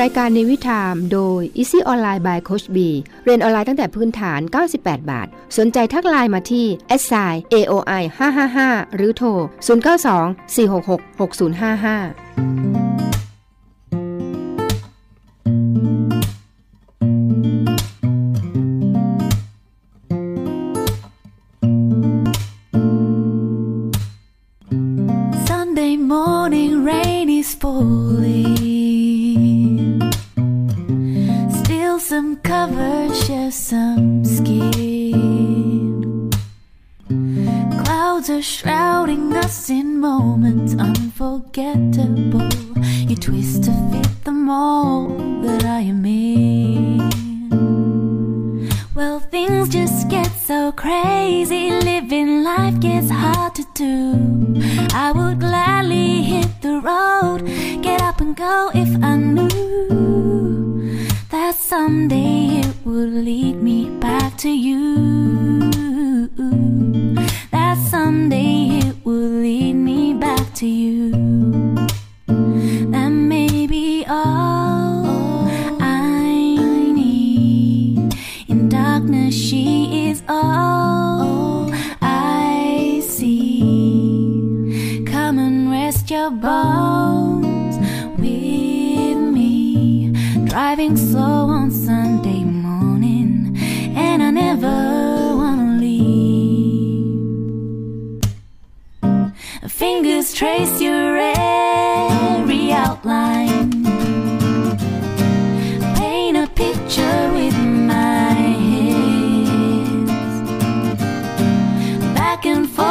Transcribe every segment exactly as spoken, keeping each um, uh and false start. รายการ Navy Time โดย Easy Online by Coach B เรียนออนไลน์ตั้งแต่พื้นฐานเก้าสิบแปดบาทสนใจทักไลน์มาที่ Sci Aoi ห้าห้าห้าหรือโทรศูนย์เก้าสอง สี่หกหก หกศูนย์ห้าห้า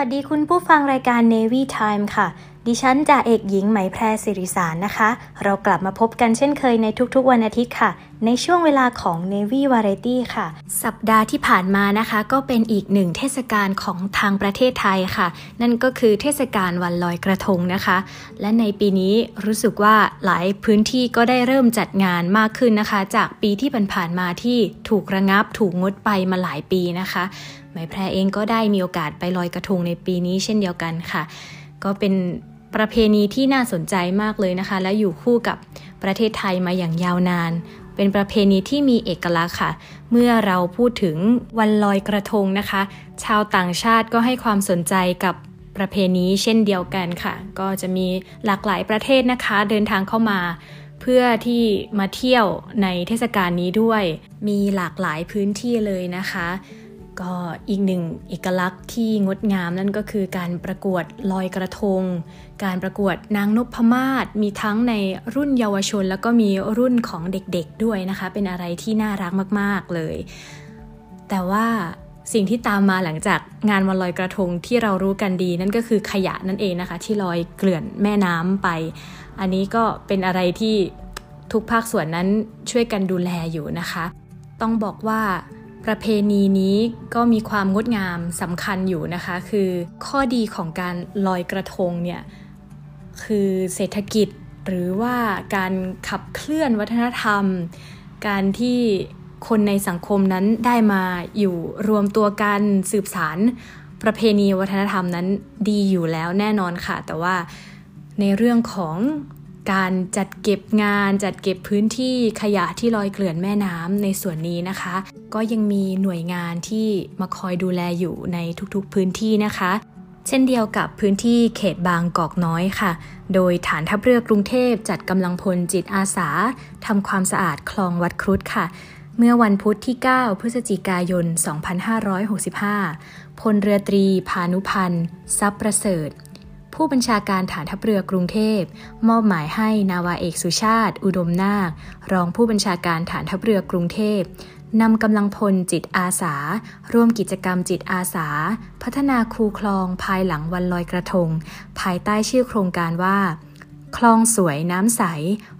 สวัสดีคุณผู้ฟังรายการ Navy Time ค่ะดิฉันจ่าเอกหญิงไหมแพรศิริสารนะคะเรากลับมาพบกันเช่นเคยในทุกๆวันอาทิตย์ค่ะในช่วงเวลาของ Navy Variety ค่ะสัปดาห์ที่ผ่านมานะคะก็เป็นอีกหนึ่งเทศกาลของทางประเทศไทยค่ะนั่นก็คือเทศกาลวันลอยกระทงนะคะและในปีนี้รู้สึกว่าหลายพื้นที่ก็ได้เริ่มจัดงานมากขึ้นนะคะจากปีที่ผ่านๆมาที่ถูกระงับถูกงดไปมาหลายปีนะคะไหมแพรเองก็ได้มีโอกาสไปลอยกระทงในปีนี้เช่นเดียวกันค่ะก็เป็นประเพณีที่น่าสนใจมากเลยนะคะและอยู่คู่กับประเทศไทยมาอย่างยาวนานเป็นประเพณีที่มีเอกลักษณ์ค่ะเมื่อเราพูดถึงวันลอยกระทงนะคะชาวต่างชาติก็ให้ความสนใจกับประเพณีเช่นเดียวกันค่ะก็จะมีหลากหลายประเทศนะคะเดินทางเข้ามาเพื่อที่มาเที่ยวในเทศกาลนี้ด้วยมีหลากหลายพื้นที่เลยนะคะก็อีกหนึ่งเอกลักษณ์ที่งดงามนั่นก็คือการประกวดลอยกระทงการประกวดนางนพมาศมีทั้งในรุ่นเยาวชนแล้วก็มีรุ่นของเด็กๆด้วยนะคะเป็นอะไรที่น่ารักมากๆเลยแต่ว่าสิ่งที่ตามมาหลังจากงานวันลอยกระทงที่เรารู้กันดีนั่นก็คือขยะนั่นเองนะคะที่ลอยเกลื่อนแม่น้ำไปอันนี้ก็เป็นอะไรที่ทุกภาคส่วนนั้นช่วยกันดูแลอยู่นะคะต้องบอกว่า ประเพณีนี้ก็มีความงดงามสำคัญอยู่นะคะคือข้อดีของการลอยกระทงเนี่ยคือเศรษฐกิจหรือว่าการขับเคลื่อนวัฒนธรรมการที่คนในสังคมนั้นได้มาอยู่รวมตัวกันสืบสานประเพณีวัฒนธรรมนั้นดีอยู่แล้วแน่นอนค่ะแต่ว่าในเรื่องของการจัดเก็บงานจัดเก็บพื้นที่ขยะที่ลอยเกลื่อนแม่น้ำในส่วนนี้นะคะก็ยังมีหน่วยงานที่มาคอยดูแลอยู่ในทุกๆพื้นที่นะคะเช่นเดียวกับพื้นที่เขตบางกอกน้อยค่ะโดยฐานทัพเรือกรุงเทพจัดกำลังพลจิตอาสาทำความสะอาดคลองวัดครุฑค่ะเมื่อวันพุธที่เก้าพฤศจิกายนสองพันห้าร้อยหกสิบห้าพลเรือตรีพานุพันธ์ทรัพย์ประเสริฐผู้บัญชาการฐานทัพเรือกรุงเทพมอบหมายให้นาวาเอกสุชาติอุดมนาครองผู้บัญชาการฐานทัพเรือกรุงเทพนำกำลังพลจิตอาสาร่วมกิจกรรมจิตอาสาพัฒนาคูคลองภายหลังวันลอยกระทงภายใต้ชื่อโครงการว่าคลองสวยน้ำใส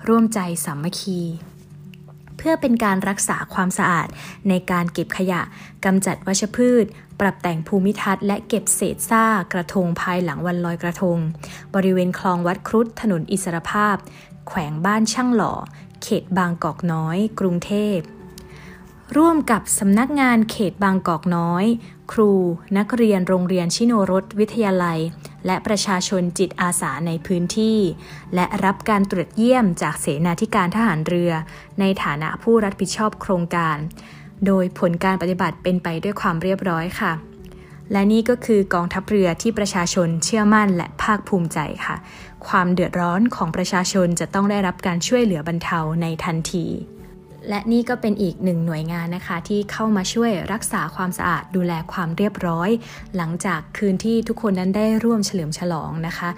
ร่วมใจสามัคคีเพื่อเป็นการรักษาความสะอาดในการเก็บขยะกำจัดวัชพืชปรับแต่งภูมิทัศน์และเก็บเศษซากกระทงภายหลังวันลอยกระทงบริเวณคลองวัดครุฑถนนอิสรภาพแขวงบ้านช่างหล่อเขตบางกอกน้อยกรุงเทพร่วมกับสำนักงานเขตบางกอกน้อยครูนักเรียนโรงเรียนชิโนรสวิทยาลัยและประชาชนจิตอาสาในพื้นที่และรับการตรวจเยี่ยมจากเสนาธิการทหารเรือในฐานะผู้รับผิดชอบโครงการโดยผลการปฏิบัติเป็นไปด้วยความเรียบร้อยค่ะและนี่ก็คือกองทัพเรือที่ประชาชนเชื่อมั่นและภาคภูมิใจค่ะความเดือดร้อนของประชาชนจะต้องได้รับการช่วยเหลือบรรเทาในทันทีและนี่ก็เป็นอีกหนึ่งหน่วยงานนะคะที่เข้ามาช่วยรักษาความสะอาดดูแลความเรียบร้อยหลังจากคืนที่ทุกคนนั้นได้ร่วมเฉลิมฉลองนะคะ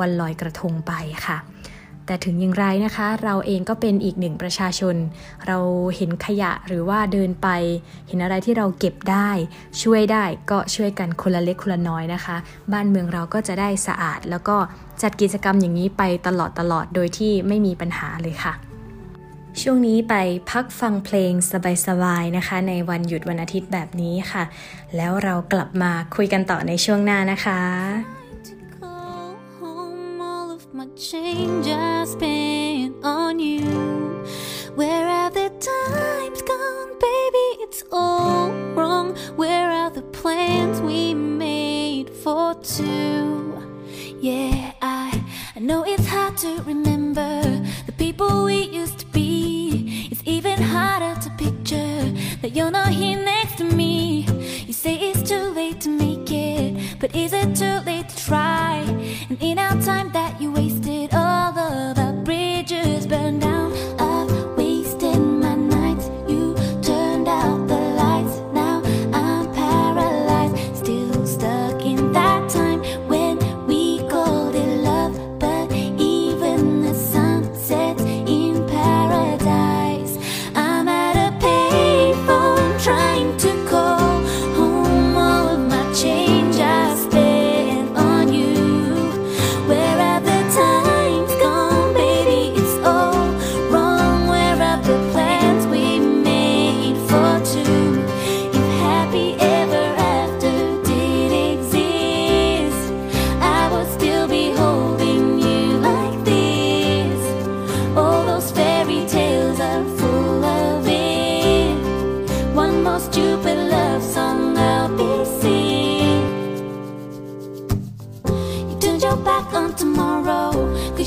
วันลอยกระทงไปค่ะแต่ถึงอย่างไรนะคะเราเองก็เป็นอีกหนึ่งประชาชนเราเห็นขยะหรือว่าเดินไปเห็นอะไรที่เราเก็บได้ช่วยได้ก็ช่วยกันคนละเล็กคนละน้อยนะคะบ้านเมืองเราก็จะได้สะอาดแล้วก็จัดกิจกรรมอย่างนี้ไปตลอดตลอดโดยที่ไม่มีปัญหาเลยค่ะช่วงนี้ไปพักฟังเพลงสบายๆนะคะในวันหยุดวันอาทิตย์แบบนี้ค่ะแล้วเรากลับมาคุยกันต่อในช่วงหน้านะคะYeah, I, I know it's hard to remember the people we used to be. It's even harder to picture that you're not here next to me. You say it's too late to make it, but is it too late to try? And in our time that you wasted, all of our bridges burned down. I've wasted my nights, you turned out the lights. Now I'm paralyzed, still stuck in that time when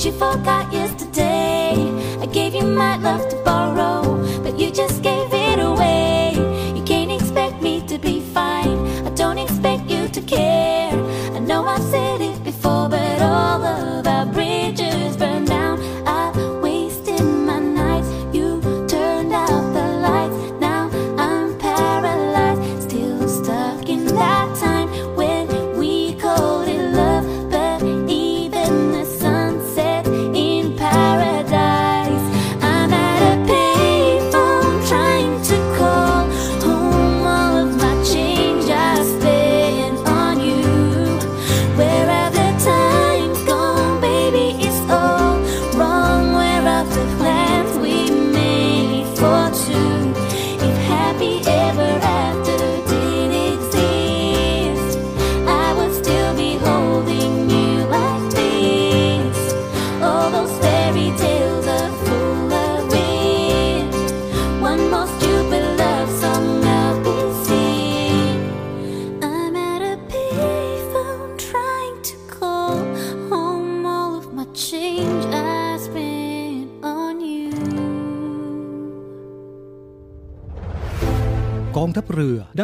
you forgot yesterday. I gave you my love to borrow, but you just gave it away. You can't expect me to be fine. I don't expect you to care. I know I've said it before, but all of our bridges burned down. I've wasted my nights. You turned out the lights. Now I'm paralyzed, still stuck in that time when we called it love, but even the where องทัพเรือได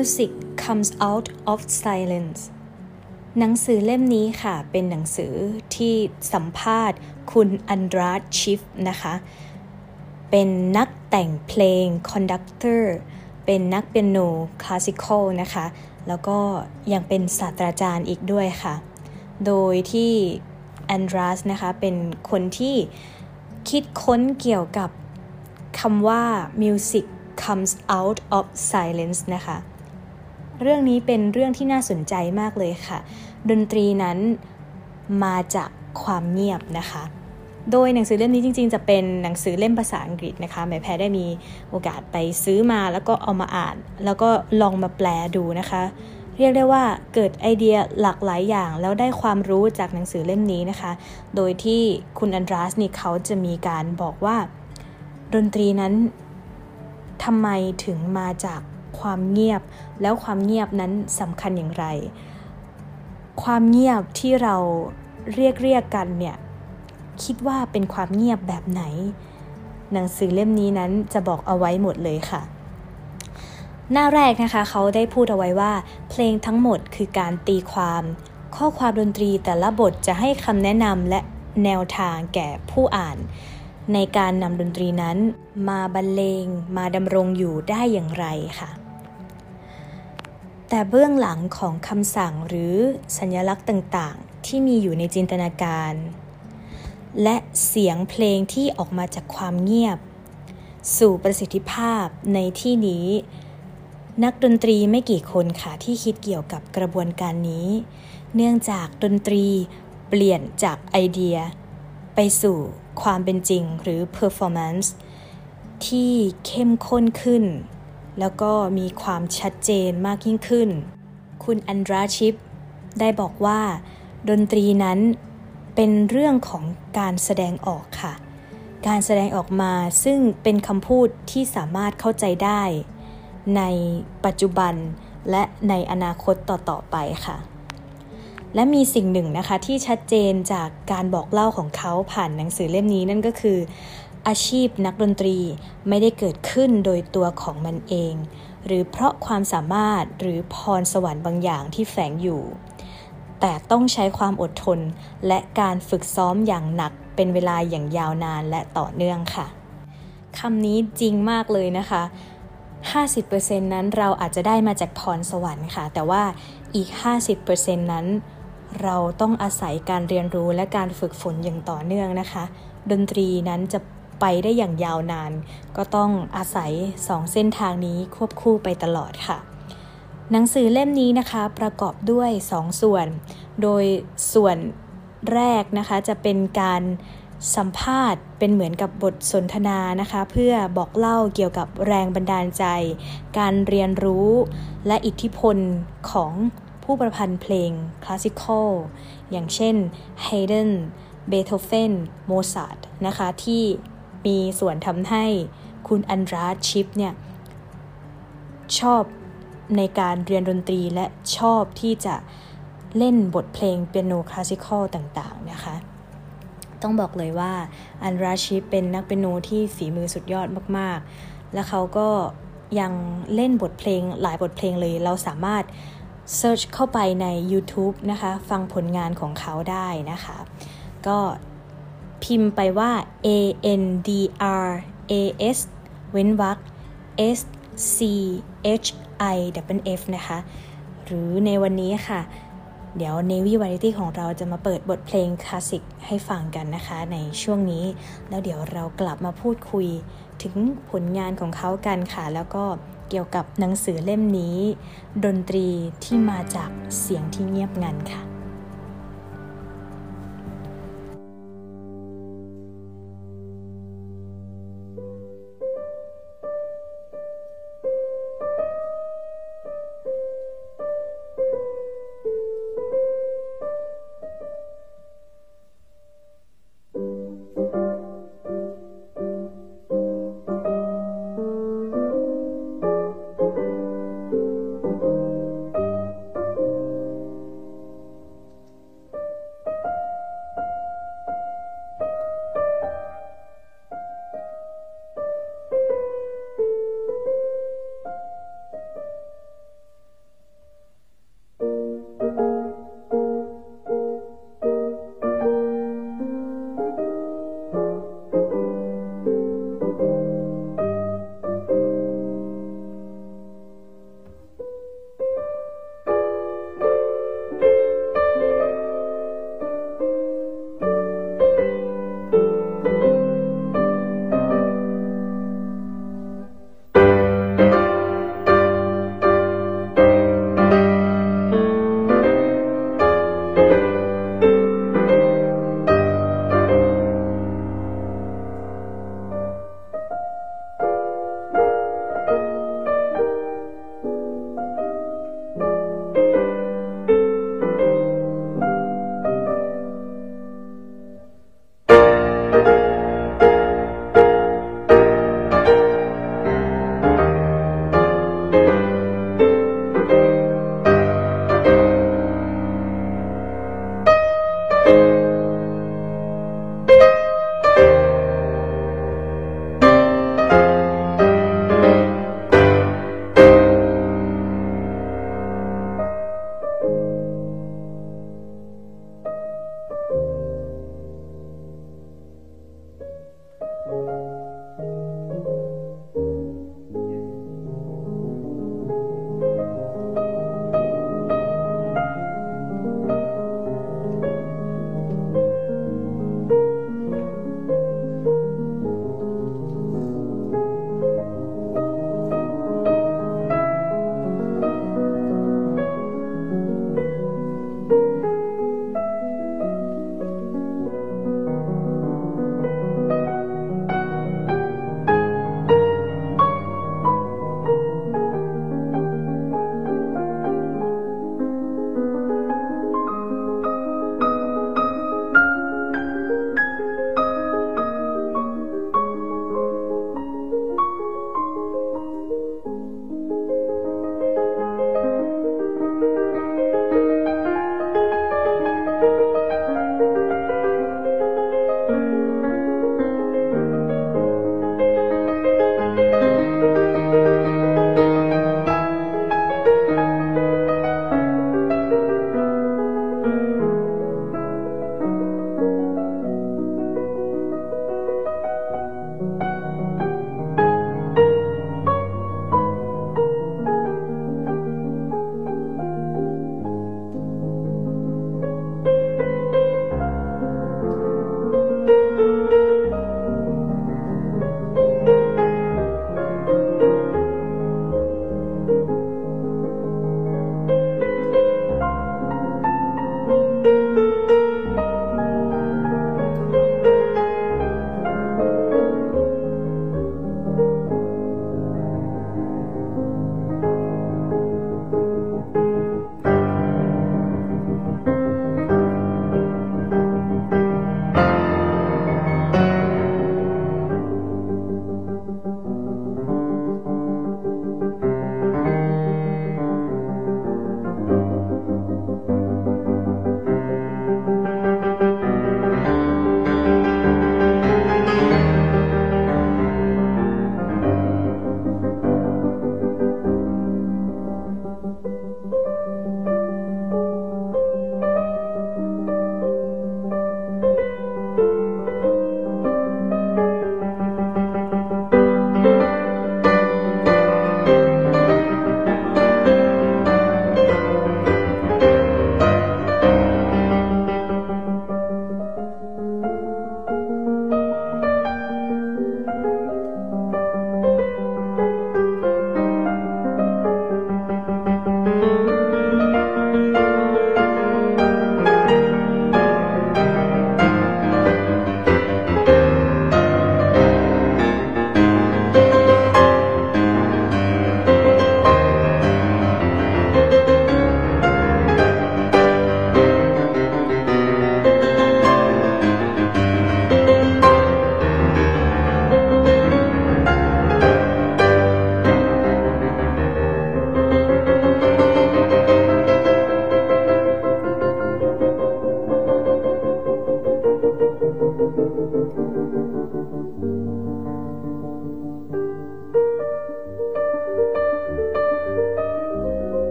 Music comes out of silence หนังสือเล่มนี้ค่ะเป็นหนังสือที่สัมภาษณ์คุณอันดราชิฟนะคะเป็นนักแต่งเพลงคอนดักเตอร์เป็นนักเปียโนคลาสสิคอลนะคะแล้วก็ยังเป็นศาสตราจารย์อีกด้วยค่ะโดยที่อันดราสนะคะเป็นคนที่คิดค้นเกี่ยวกับคำว่า Music comes out of silence นะคะเรื่องนี้เป็นเรื่องที่น่าสนใจมากเลยค่ะดนตรีนั้นมาจากความเงียบนะคะโดยหนังสือเล่มนี้จริงๆจะเป็นหนังสือเล่มภาษาอังกฤษนะคะแม่แพรได้มีโอกาสไปซื้อมาแล้วก็เอามาอ่านแล้วก็ลองมาแปลดูนะคะเรียกได้ว่าเกิดไอเดียหลากหลายอย่างแล้วได้ความรู้จากหนังสือเล่มนี้นะคะโดยที่คุณอันดรัสนี่เขาจะมีการบอกว่า ดนตรีนั้นทำไมถึงมาจากความเงียบแล้วความเงียบนั้นสำคัญอย่างไรความเงียบที่เราเรียกเรียกกันเนี่ยคิดว่าเป็นความเงียบแบบไหนหนังสือเล่มนี้นั้นจะบอกเอาไว้หมดเลยค่ะหน้าแรกนะคะเขาได้พูดเอาไว้ว่าเพลงทั้งหมดคือการตีความข้อความดนตรีแต่ละบทจะให้คำแนะนำและแนวทางแก่ผู้อ่านในการนำดนตรีนั้นมาบรรเลงมาดำรงอยู่ได้อย่างไรค่ะแต่เบื้องหลังของคำสั่งหรือสัญลักษณ์ต่างๆที่มีอยู่ในจินตนาการและเสียงเพลงที่ออกมาจากความเงียบสู่ประสิทธิภาพในที่นี้นักดนตรีไม่กี่คนค่ะที่คิดเกี่ยวกับกระบวนการนี้เนื่องจากดนตรีเปลี่ยนจากไอเดียไปสู่ความเป็นจริงหรือ performance ที่เข้มข้นขึ้นแล้วก็มีความชัดเจนมากยิ่งขึ้นคุณอันดราชิปได้บอกว่าดนตรีนั้นเป็นเรื่องของการแสดงออกค่ะการแสดงออกมาซึ่งเป็นคำพูดที่สามารถเข้าใจได้ในปัจจุบันและในอนาคตต่อๆไปค่ะและมีสิ่งหนึ่งนะคะที่ชัดเจนจากการบอกเล่าของเขาผ่านหนังสือเล่มนี้นั่นก็คืออาชีพนักดนตรีไม่ได้เกิดขึ้นโดยตัวของมันเองหรือเพราะความสามารถหรือพรสวรรค์บางอย่างที่แฝงอยู่แต่ต้องใช้ความอดทนและการฝึกซ้อมอย่างหนักเป็นเวลาอย่างยาวนานและต่อเนื่องค่ะคำนี้จริงมากเลยนะคะห้าสิบเปอร์เซ็นต์ นั้นเราอาจจะได้มาจากพรสวรรค์ค่ะแต่ว่าอีก ห้าสิบเปอร์เซ็นต์ นั้นเราต้องอาศัยการเรียนรู้และการฝึกฝนอย่างต่อเนื่องนะคะดนตรีนั้นจะไปได้อย่างยาวนานก็ต้องอาศัยสองเส้นทางนี้ควบคู่ไปตลอดค่ะหนังสือเล่มนี้นะคะประกอบด้วยสองส่วนโดยส่วนแรกนะคะจะเป็นการสัมภาษณ์เป็นเหมือนกับบทสนทนานะคะเพื่อบอกเล่าเกี่ยวกับแรงบันดาลใจการเรียนรู้และอิทธิพลของผู้ประพันธ์เพลงคลาสสิคอลอย่างเช่นไฮเดนเบโธเฟนโมซาร์ทนะคะที่มีส่วนทำให้คุณอันดราชิปเนี่ยชอบในการเรียนดนตรีและชอบที่จะเล่นบทเพลงเปียโนคลาสสิคอลต่างๆนะคะต้องบอกเลยว่าอันราชิปเป็นนักเปียโนที่ฝีมือสุดยอดมากๆและเขาก็ยังเล่นบทเพลงหลายบทเพลงเลยเราสามารถเซิร์ชเข้าไปใน YouTube นะคะฟังผลงานของเขาได้นะคะก็พิมพ์ไปว่า A N D R A S เว้นวรรค S C H I Double F นะคะหรือในวันนี้ค่ะเดี๋ยว Navy Variety ของเราจะมาเปิดบทเพลงคลาสสิกให้ฟังกันนะคะในช่วงนี้แล้วเดี๋ยวเรากลับมาพูดคุยถึงผลงานของเขากันค่ะแล้วก็เกี่ยวกับหนังสือเล่มนี้ดนตรีที่มาจากเสียงที่เงียบงันค่ะ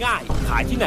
ง่ายขายที่ไหน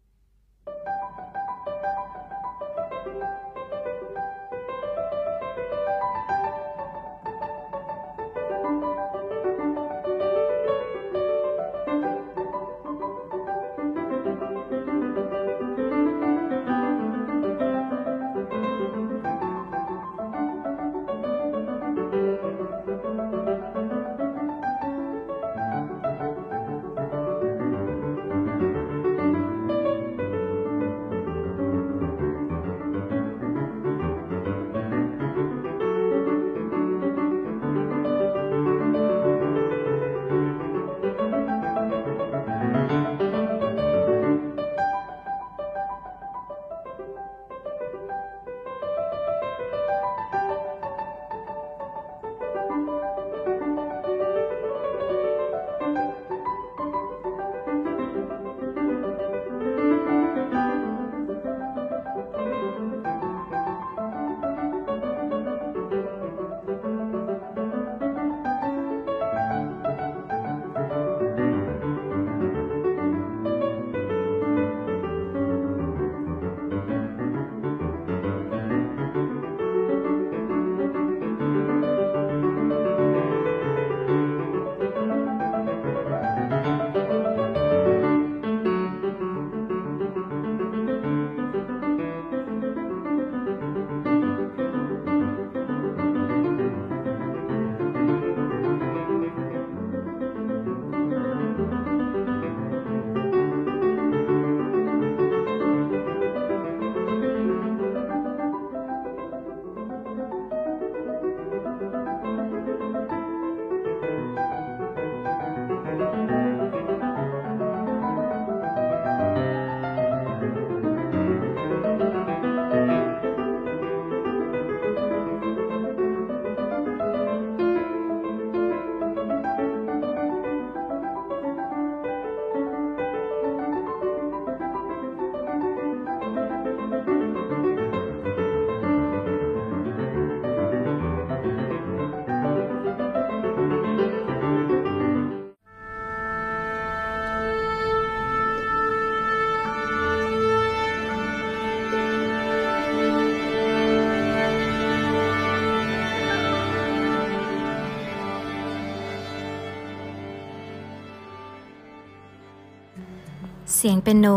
เสียงเปียโน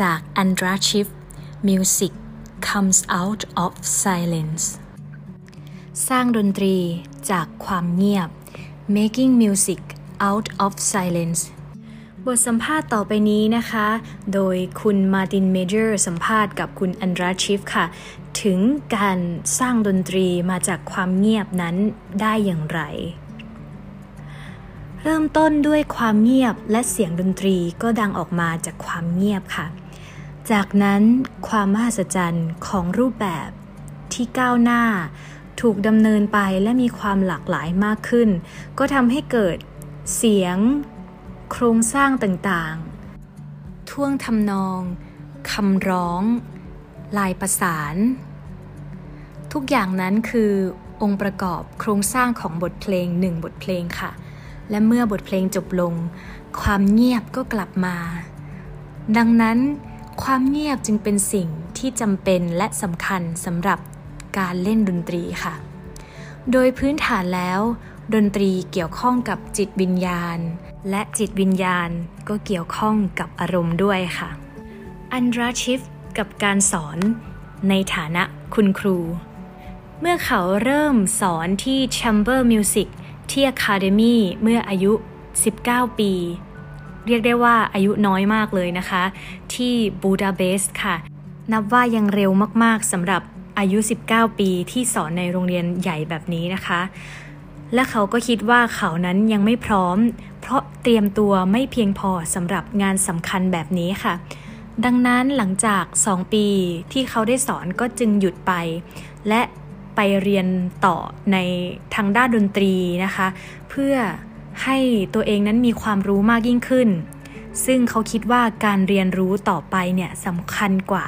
จากอันดราชิฟ Music comes out of silence สร้างดนตรีจากความเงียบ Making music out of silence บทสัมภาษณ์ต่อไปนี้นะคะโดยคุณมาร์ตินเมเจอร์สัมภาษณ์กับคุณอันดราชิฟค่ะถึงการสร้างดนตรีมาจากความเงียบนั้นได้อย่างไรเริ่มต้นด้วยความเงียบและเสียงดนตรีก็ดังออกมาจากความเงียบค่ะจากนั้นความมหัศจรรย์ของรูปแบบที่ก้าวหน้าถูกดำเนินไปและมีความหลากหลายมากขึ้นก็ทำให้เกิดเสียงโครงสร้างต่างๆท่วงทำนองคำร้องลายประสานทุกอย่างนั้นคือองค์ประกอบโครงสร้างของบทเพลงหนึ่งบทเพลงค่ะและเมื่อบทเพลงจบลงความเงียบก็กลับมาดังนั้นความเงียบจึงเป็นสิ่งที่จำเป็นและสำคัญสำหรับการเล่นดนตรีค่ะโดยพื้นฐานแล้วดนตรีเกี่ยวข้องกับจิตวิญญาณและจิตวิญญาณก็เกี่ยวข้องกับอารมณ์ด้วยค่ะอันดราชิฟกับการสอนในฐานะคุณครูเมื่อเขาเริ่มสอนที่ Chamber Music ที่ Academy เมื่ออายุสิบเก้าปีเรียกได้ว่าอายุน้อยมากเลยนะคะที่บูดาเปสต์ค่ะนับว่ายังเร็วมากๆสำหรับอายุสิบเก้าปีที่สอนในโรงเรียนใหญ่แบบนี้นะคะและเขาก็คิดว่าเขานั้นยังไม่พร้อมเพราะเตรียมตัวไม่เพียงพอสำหรับงานสำคัญแบบนี้ค่ะดังนั้นหลังจากสองปีที่เขาได้สอนก็จึงหยุดไปและไปเรียนต่อในทางด้านดนตรีนะคะเพื่อให้ตัวเองนั้นมีความรู้มากยิ่งขึ้นซึ่งเขาคิดว่าการเรียนรู้ต่อไปเนี่ยสำคัญกว่า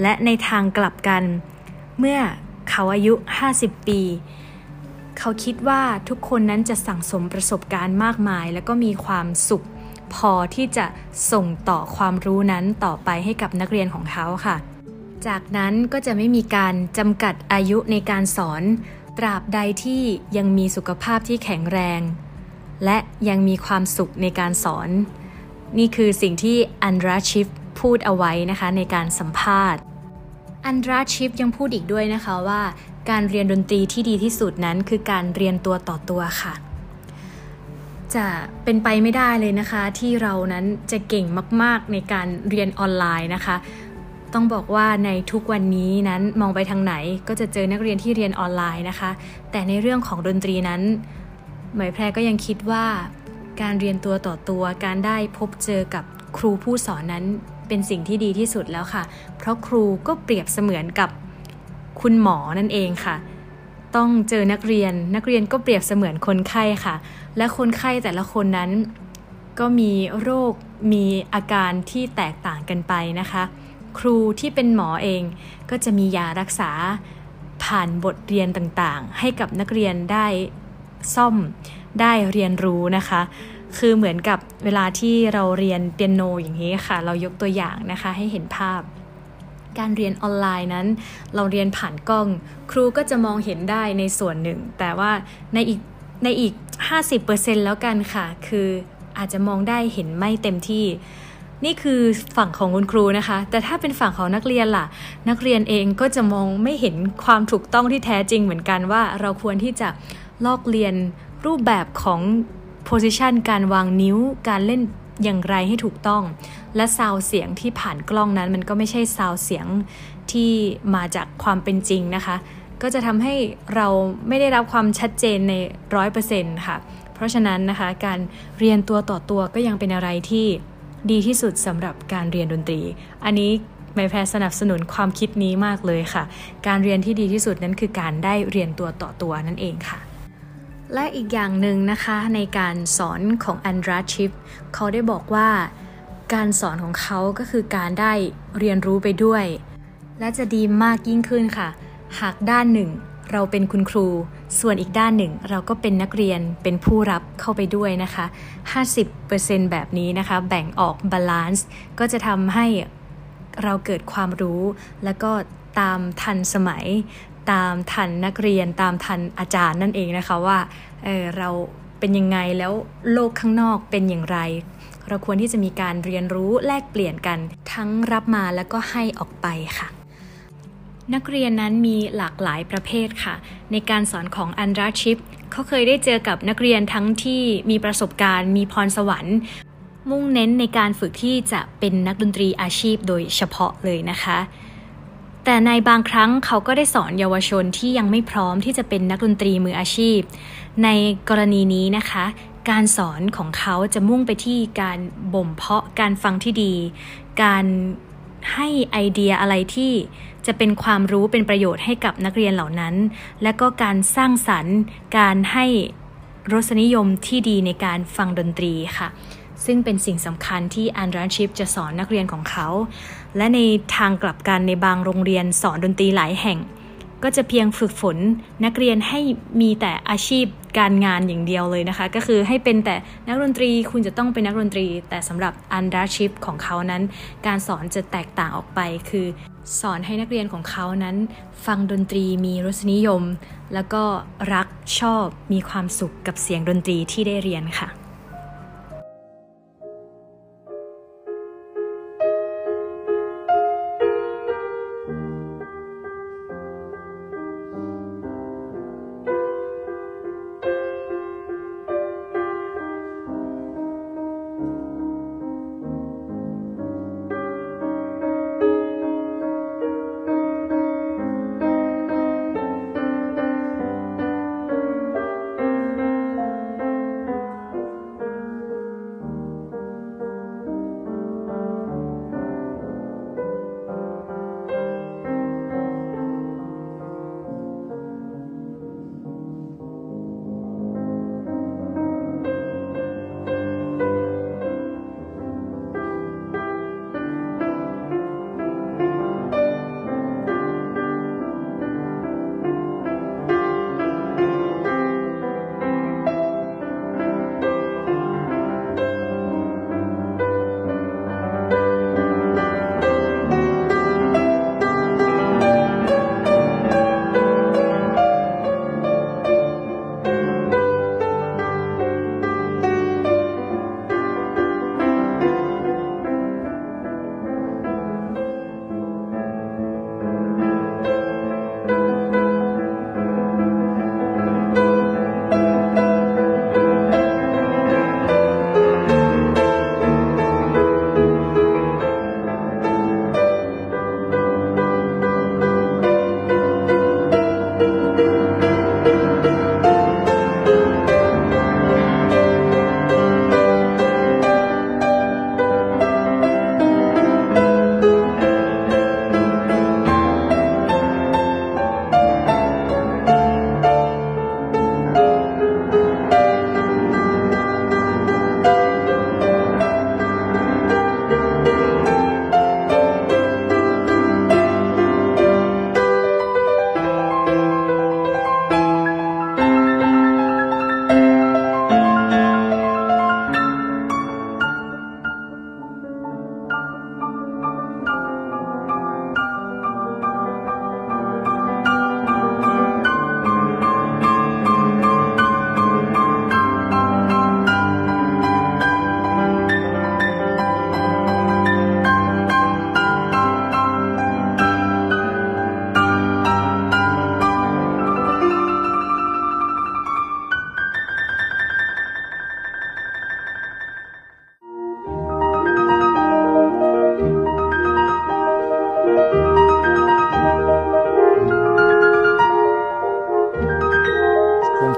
และในทางกลับกันเมื่อเขาอายุห้าสิบปีเขาคิดว่าทุกคนนั้นจะสั่งสมประสบการณ์มากมายแล้วก็มีความสุขพอที่จะส่งต่อความรู้นั้นต่อไปให้กับนักเรียนของเขาค่ะจากนั้นก็จะไม่มีการจำกัดอายุในการสอนตราบใดที่ยังมีสุขภาพที่แข็งแรงและยังมีความสุขในการสอนนี่คือสิ่งที่อันดราชิฟพูดเอาไว้นะคะในการสัมภาษณ์อันดราชิฟยังพูดอีกด้วยนะคะว่าการเรียนดนตรีที่ดีที่สุดนั้นคือการเรียนตัวต่อตัวค่ะจะเป็นไปไม่ได้เลยนะคะที่เรานั้นจะเก่งมากๆในการเรียนออนไลน์นะคะต้องบอกว่าในทุกวันนี้นั้นมองไปทางไหนก็จะเจอนักเรียนที่เรียนออนไลน์นะคะแต่ในเรื่องของดนตรีนั้นหมายแพรก็ยังคิดว่าการเรียนตัวต่อตัวการได้พบเจอกับครูผู้สอนนั้นเป็นสิ่งที่ดีที่สุดแล้วค่ะเพราะครูก็เปรียบเสมือนกับคุณหมอนั่นเองค่ะต้องเจอนักเรียนนักเรียนก็เปรียบเสมือนคนไข้ค่ะและคนไข้แต่ละคนนั้นก็มีโรคมีอาการที่แตกต่างกันไปนะคะครูที่เป็นหมอเองก็จะมียารักษาผ่านบทเรียนต่างๆให้กับนักเรียนได้ซ่อมได้เรียนรู้นะคะคือเหมือนกับเวลาที่เราเรียนเปียโนอย่างนี้ค่ะเรายกตัวอย่างนะคะให้เห็นภาพการเรียนออนไลน์นั้นเราเรียนผ่านกล้องครูก็จะมองเห็นได้ในส่วนหนึ่งแต่ว่าในอีกในอีก ห้าสิบเปอร์เซ็นต์ แล้วกันค่ะคืออาจจะมองได้เห็นไม่เต็มที่นี่คือฝั่งของคุณครูนะคะแต่ถ้าเป็นฝั่งของนักเรียนล่ะนักเรียนเองก็จะมองไม่เห็นความถูกต้องที่แท้จริงเหมือนกันว่าเราควรที่จะลอกเรียนรูปแบบของ position การวางนิ้วการเล่นอย่างไรให้ถูกต้องและซาวเสียงที่ผ่านกล้องนั้นมันก็ไม่ใช่ซาวเสียงที่มาจากความเป็นจริงนะคะก็จะทำให้เราไม่ได้รับความชัดเจนใน ร้อยเปอร์เซ็นต์ ค่ะเพราะฉะนั้นนะคะการเรียนตัวต่อตัวก็ยังเป็นอะไรที่ดีที่สุดสำหรับการเรียนดนตรีอันนี้หมายแพรสนับสนุนความคิดนี้มากเลยค่ะการเรียนที่ดีที่สุดนั้นคือการได้เรียนตัวต่อตัวนั่นเองค่ะและอีกอย่างหนึ่งนะคะในการสอนของอันดราชิฟเขาได้บอกว่าการสอนของเขาก็คือการได้เรียนรู้ไปด้วยและจะดีมากยิ่งขึ้นค่ะหากด้านหนึ่งเราเป็นคุณครูส่วนอีกด้านหนึ่งเราก็เป็นนักเรียนเป็นผู้รับเข้าไปด้วยนะคะ ห้าสิบเปอร์เซ็นต์ แบบนี้นะคะแบ่งออกบาลานซ์ก็จะทำให้เราเกิดความรู้แล้วก็ตามทันสมัยตามทันนักเรียนตามทันอาจารย์นั่นเองนะคะว่า เอ่อ เราเป็นยังไงแล้วโลกข้างนอกเป็นอย่างไร เราควรที่จะมีการเรียนรู้แลกเปลี่ยนกันทั้งรับมาแล้วก็ให้ออกไปค่ะนักเรียนนั้นมีหลากหลายประเภทค่ะในการสอนของอันดราชิปเขาเคยได้เจอกับนักเรียนทั้งที่มีประสบการณ์มีพรสวรรค์มุ่งเน้นในการฝึกที่จะเป็นนักดนตรีอาชีพโดยเฉพาะเลยนะคะแต่ในบางครั้งเขาก็ได้สอนเยาวชนที่ยังไม่พร้อมที่จะเป็นนักดนตรีมืออาชีพในกรณีนี้นะคะการสอนของเขาจะมุ่งไปที่การบ่มเพาะการฟังที่ดีการให้ไอเดียอะไรที่จะเป็นความรู้เป็นประโยชน์ให้กับนักเรียนเหล่านั้นและก็การสร้างสรรค์การให้รสนิยมที่ดีในการฟังดนตรีค่ะซึ่งเป็นสิ่งสำคัญที่อันดราชิปจะสอนนักเรียนของเขาและในทางกลับกันในบางโรงเรียนสอนดนตรีหลายแห่งก็จะเพียงฝึกฝนนักเรียนให้มีแต่อาชีพการงานอย่างเดียวเลยนะคะก็คือให้เป็นแต่นักดนตรีคุณจะต้องเป็นนักดนตรีแต่สำหรับอันดราชิปของเขานั้นการสอนจะแตกต่างออกไปคือสอนให้นักเรียนของเขานั้นฟังดนตรีมีรสนิยมแล้วก็รักชอบมีความสุขกับเสียงดนตรีที่ได้เรียนค่ะ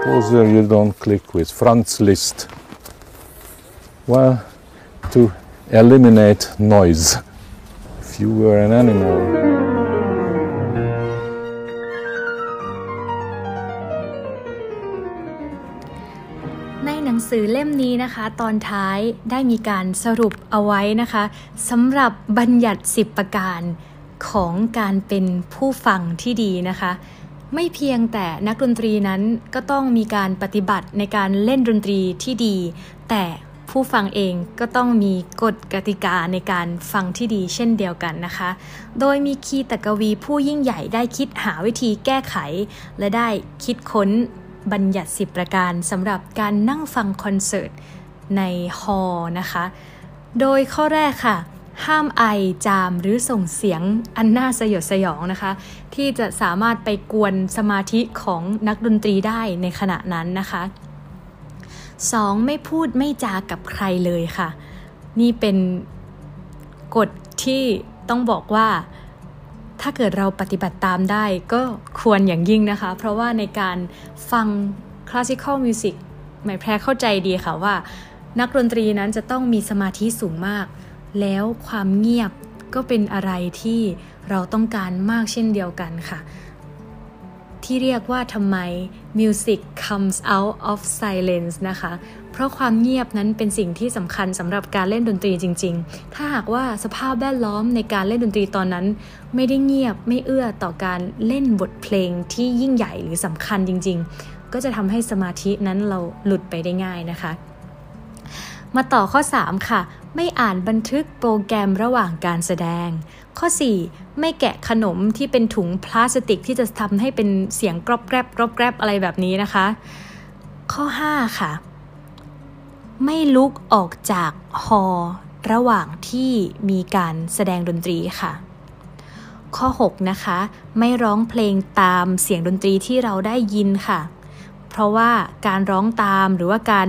Composer you don't click with, Franz Liszt. Well, to eliminate noise, if you were an animal.หนังสือเล่มนี้นะคะตอนท้ายได้มีการสรุปเอาไว้นะคะสำหรับบัญญัติสิบประการของการเป็นผู้ฟังที่ดีนะคะไม่เพียงแต่นักดนตรีนั้นก็ต้องมีการปฏิบัติในการเล่นดนตรีที่ดีแต่ผู้ฟังเองก็ต้องมีกฎกติกาในการฟังที่ดีเช่นเดียวกันนะคะโดยมีคีตกวีผู้ยิ่งใหญ่ได้คิดหาวิธีแก้ไขและได้คิดค้นบัญญัติสิบประการสำหรับการนั่งฟังคอนเสิร์ตในฮอลล์นะคะ โดยข้อแรกค่ะห้ามไอจามหรือส่งเสียงอันน่าสยดสยองนะคะที่จะสามารถไปกวนสมาธิของนักดนตรีได้ในขณะนั้นนะคะสองไม่พูดไม่จากับใครเลยค่ะนี่เป็นกฎที่ต้องบอกว่าถ้าเกิดเราปฏิบัติตามได้ก็ควรอย่างยิ่งนะคะเพราะว่าในการฟัง classical music หมายแพรเข้าใจดีค่ะว่านักดนตรีนั้นจะต้องมีสมาธิสูงมากแล้วความเงียบก็เป็นอะไรที่เราต้องการมากเช่นเดียวกันค่ะที่เรียกว่าทำไม Music comes out of silence นะคะเพราะความเงียบนั้นเป็นสิ่งที่สำคัญสำหรับการเล่นดนตรีจริงๆถ้าหากว่าสภาพแวดล้อมในการเล่นดนตรีตอนนั้นไม่ได้เงียบไม่เอื้อต่อการเล่นบทเพลงที่ยิ่งใหญ่หรือสำคัญจริงๆก็จะทำให้สมาธินั้นเราหลุดไปได้ง่ายนะคะมาต่อข้อสามค่ะไม่อ่านบันทึกโปรแกรมระหว่างการแสดงข้อสี่ไม่แกะขนมที่เป็นถุงพลาสติกที่จะทำให้เป็นเสียงกรอบแกรบกรอบแกรบอะไรแบบนี้นะคะข้อห้าค่ะไม่ลุกออกจากฮอลล์ระหว่างที่มีการแสดงดนตรีค่ะข้อหกนะคะไม่ร้องเพลงตามเสียงดนตรีที่เราได้ยินค่ะเพราะว่าการร้องตามหรือว่าการ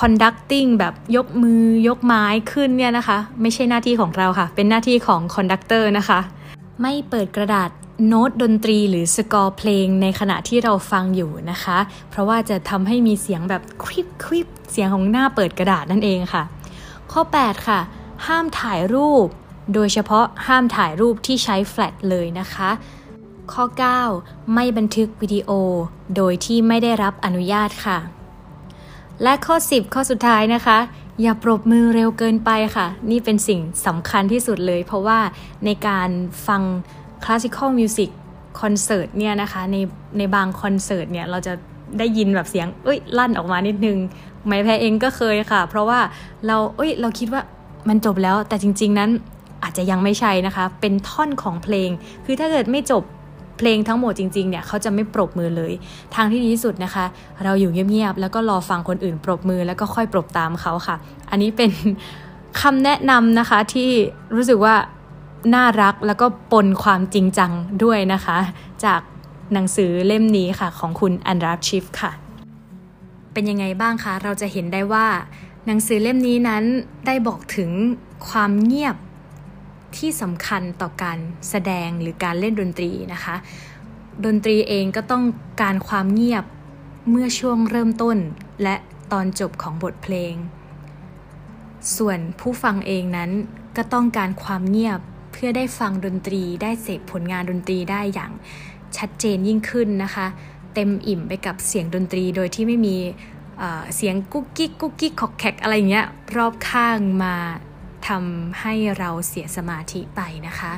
conducting แบบยกมือยกไม้ขึ้นเนี่ยนะคะไม่ใช่หน้าที่ของเราค่ะเป็นหน้าที่ของ conductor นะคะไม่เปิดกระดาษโน้ตดนตรีหรือสกอร์เพลงในขณะที่เราฟังอยู่นะคะเพราะว่าจะทำให้มีเสียงแบบควิบควิบเสียงของหน้าเปิดกระดาษนั่นเองค่ะข้อแปดค่ะห้ามถ่ายรูปโดยเฉพาะห้ามถ่ายรูปที่ใช้แฟลชเลยนะคะข้อเก้าไม่บันทึกวิดีโอโดยที่ไม่ได้รับอนุญาตค่ะและข้อสิบข้อสุดท้ายนะคะอย่าปรบมือเร็วเกินไปค่ะนี่เป็นสิ่งสำคัญที่สุดเลยเพราะว่าในการฟัง classical music concert เนี่ยนะคะในในบางคอนเสิร์ตเนี่ยเราจะได้ยินแบบเสียงเอ้ยลั่นออกมานิดนึงหมายแพรเองก็เคยค่ะเพราะว่าเราเอ้ยเราคิดว่ามันจบแล้วแต่จริงๆนั้นอาจจะยังไม่ใช่นะคะเป็นท่อนของเพลงคือถ้าเกิดไม่จบเพลงทั้งหมดจริงๆเนี่ยเขาจะไม่ปรบมือเลยทางที่ดีที่สุดนะคะเราอยู่เงียบๆแล้วก็รอฟังคนอื่นปรบมือแล้วก็ค่อยปรบตามเขาค่ะอันนี้เป็นคำแนะนำนะคะที่รู้สึกว่าน่ารักแล้วก็ปนความจริงจังด้วยนะคะจากหนังสือเล่มนี้ค่ะของคุณอันราฟชิฟค่ะเป็นยังไงบ้างคะเราจะเห็นได้ว่าหนังสือเล่มนี้นั้นได้บอกถึงความเงียบที่สำคัญต่อการแสดงหรือการเล่นดนตรีนะคะดนตรีเองก็ต้องการความเงียบเมื่อช่วงเริ่มต้นและตอนจบของบทเพลงส่วนผู้ฟังเองนั้นก็ต้องการความเงียบเพื่อได้ฟังดนตรีได้เสพผลงานดนตรีได้อย่างชัดเจนยิ่งขึ้นนะคะเต็มอิ่มไปกับเสียงดนตรีโดยที่ไม่มีเสียงกุ๊กกิ๊กกุ๊กกิ๊กคอกแคกอะไรอย่างเงี้ยรอบข้างมาทำให้เราเสียสมาธิไปนะคะ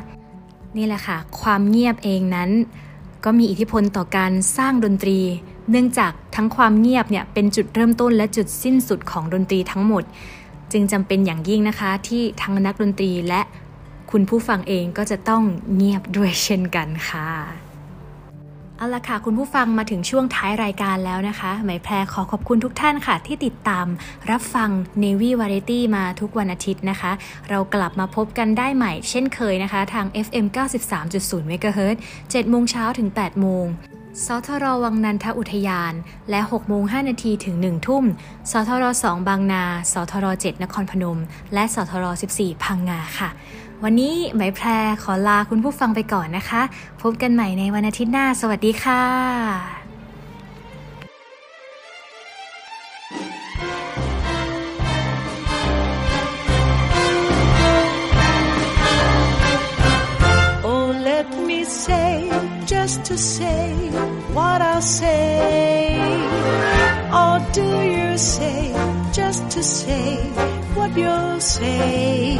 นี่แหละค่ะความเงียบเองนั้นก็มีอิทธิพลต่อการสร้างดนตรีเนื่องจากทั้งความเงียบเนี่ยเป็นจุดเริ่มต้นและจุดสิ้นสุดของดนตรีทั้งหมดจึงจำเป็นอย่างยิ่งนะคะที่ทั้งนักดนตรีและคุณผู้ฟังเองก็จะต้องเงียบด้วยเช่นกันค่ะเอาล่ะค่ะคุณผู้ฟังมาถึงช่วงท้ายรายการแล้วนะคะหมายแพรขอขอบคุณทุกท่านค่ะที่ติดตามรับฟัง Navy Variety มาทุกวันอาทิตย์นะคะเรากลับมาพบกันได้ใหม่เช่นเคยนะคะทาง เอฟ เอ็ม เก้าสิบสามจุดศูนย์ เมกะเฮิรตซ์ เจ็ด โมงเช้าถึง แปด โมงสทร.วังนันทอุทยานและ หกโมงห้า นาทีถึง หนึ่ง ทุ่มสทร.สอง บางนาสทร.เจ็ด นครพนมและสทร.สิบสี่ พังงาค่ะวันนี้หมายแพรขอลาคุณผู้ฟังไปก่อนนะคะพบกันใหม่ในวันอาทิตย์หน้าสวัสดีค่ะSay just to say what I'll say, or do you say just to say what you'll say?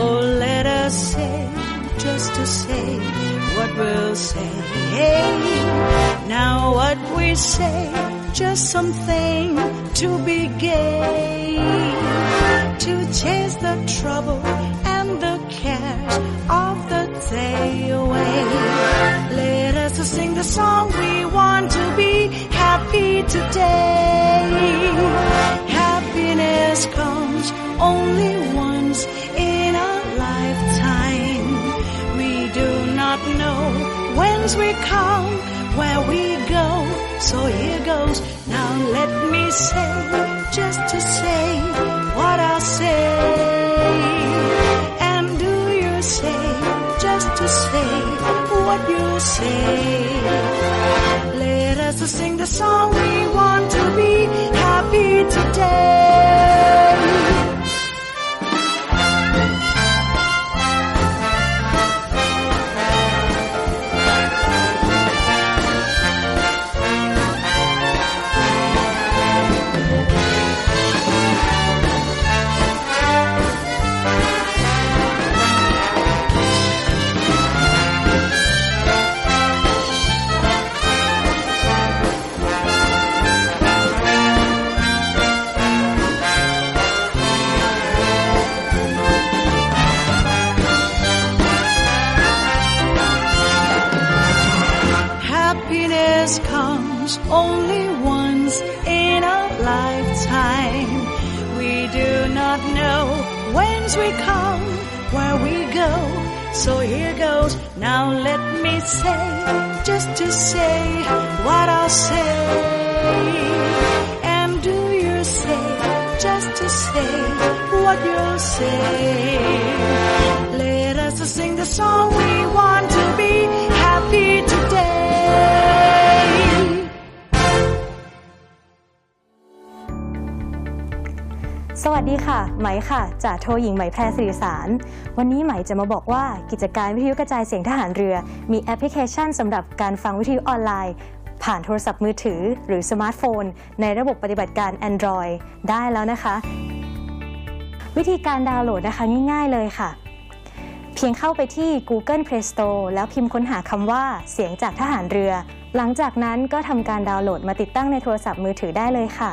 Oh, let us say just to say what we'll say. Now what we say, just something to be gay, to chase the trouble and the cares of the day away. Let us sing the song we want to be happy today. Happiness comes whence we come, where we go. So here goes. Now let me say, just to say what I say. And do you say, just to say what you say. Let us sing the song we want to be happy today.Only once in a lifetime. We do not know whence we come, where we go. So here goes. Now let me say, just to say what I say. And do you say, just to say what you say. Let us sing the song we want to be happy today.สวัสดีค่ะไหมค่ะจ่าโทหญิงไหมแพรสิริสารวันนี้ไหมจะมาบอกว่ากิจการวิทยุกระจายเสียงทหารเรือมีแอปพลิเคชันสำหรับการฟังวิทยุออนไลน์ผ่านโทรศัพท์มือถือหรือสมาร์ทโฟนในระบบปฏิบัติการ Android ได้แล้วนะคะวิธีการดาวน์โหลดนะคะง่ายๆเลยค่ะเพียงเข้าไปที่ Google Play Store แล้วพิมพ์ค้นหาคำว่าเสียงจากทหารเรือหลังจากนั้นก็ทำการดาวน์โหลดมาติดตั้งในโทรศัพท์มือถือได้เลยค่ะ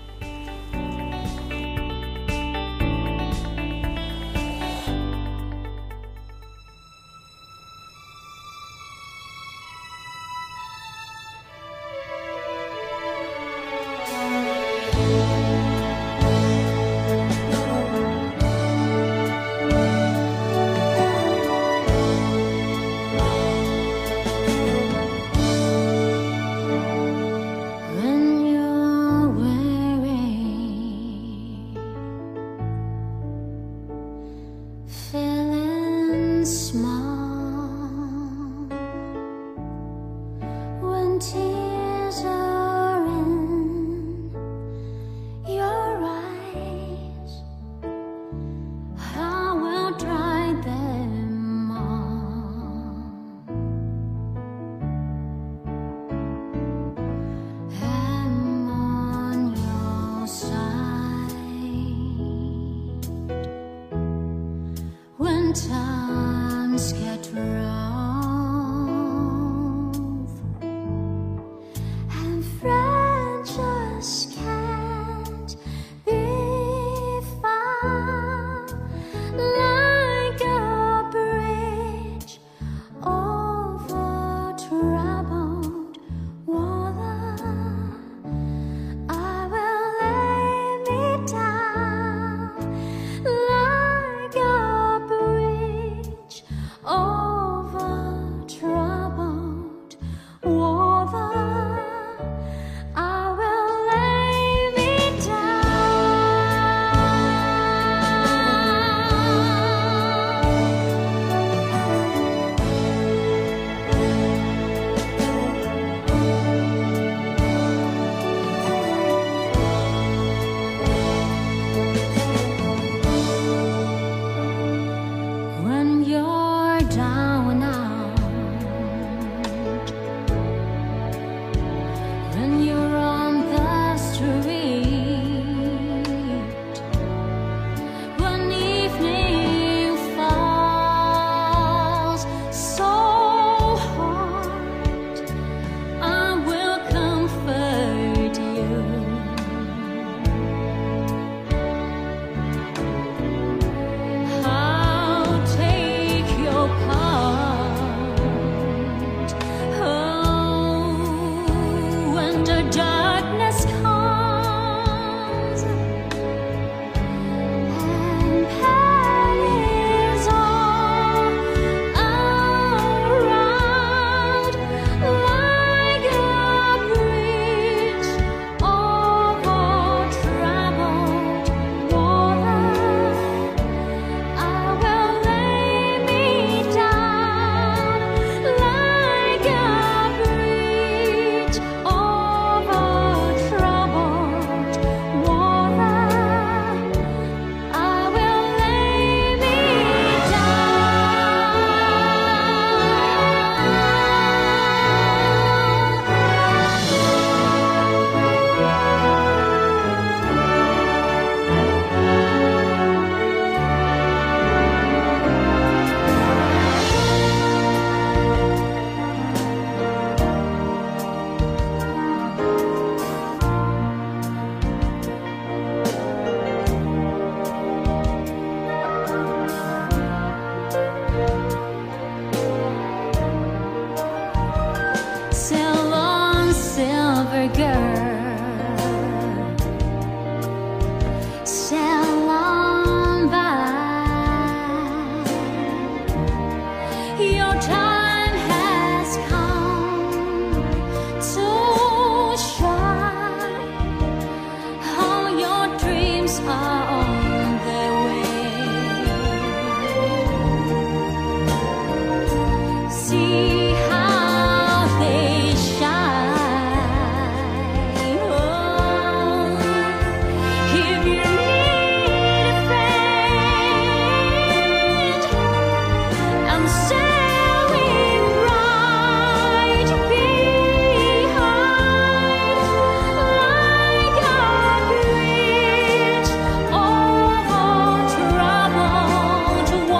Times get rough, and friends just can't be found like a bridge over troubled water. I will lay me down. Like oh under darkness comes and pain is all around, like a bridge over troubled water. I will lay me down like a bridge over troubled water. I will lay me down. Sail on, silver girl, sail on by. Your time has come to shine. All your dreams are on their way. See how they shine. Oh, if you need a friend, I'm sailing right behind, like a bridge over troubled water. I will lead you by, like a bridge over troubled water. I will lay me down. Oh, I will lay me down.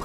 เพ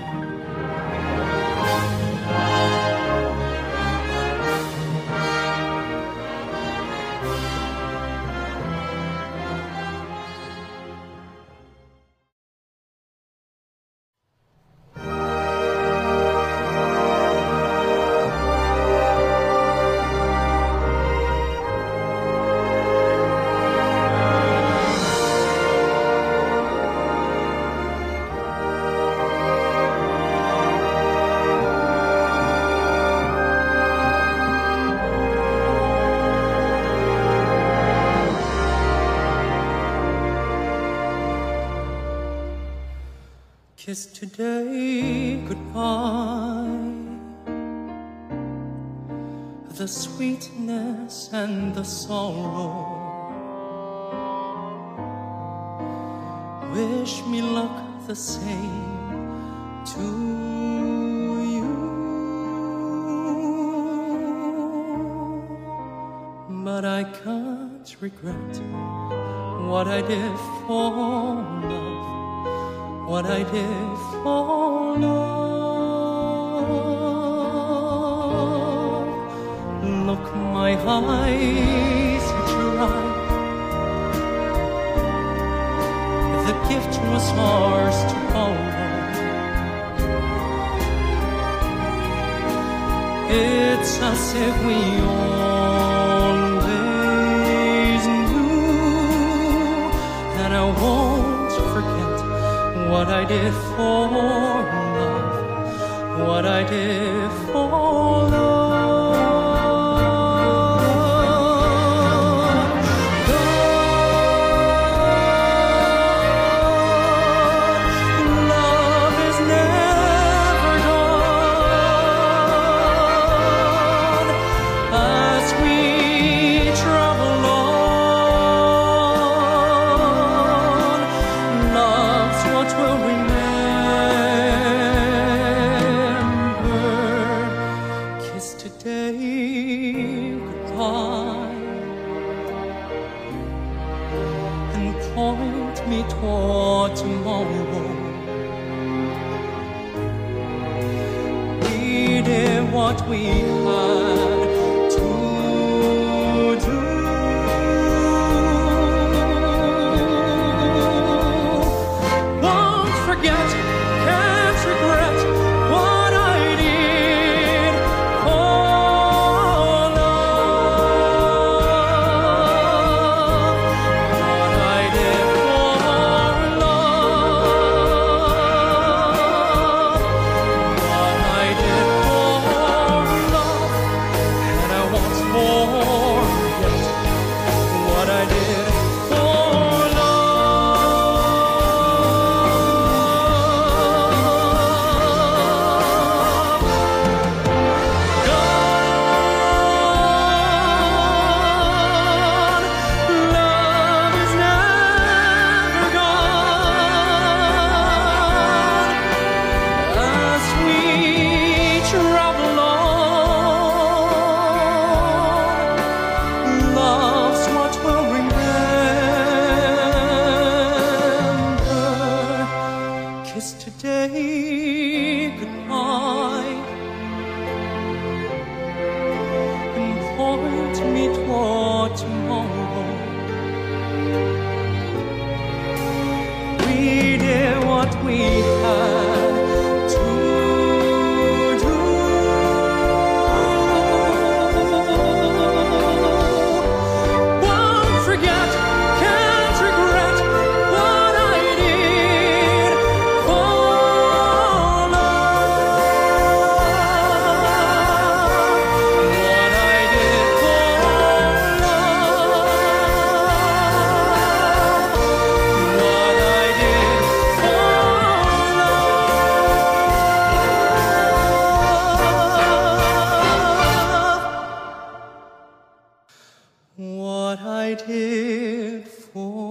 Kiss today goodbye, the sweetness and the sorrow. Wish me luck the same to you, but I can't regret what I did for love, what I did for love. Look, my eyes dry, the gift was ours to hold. It's as if we always knew, and I won't forget what I did for love, what I did for love. What I did for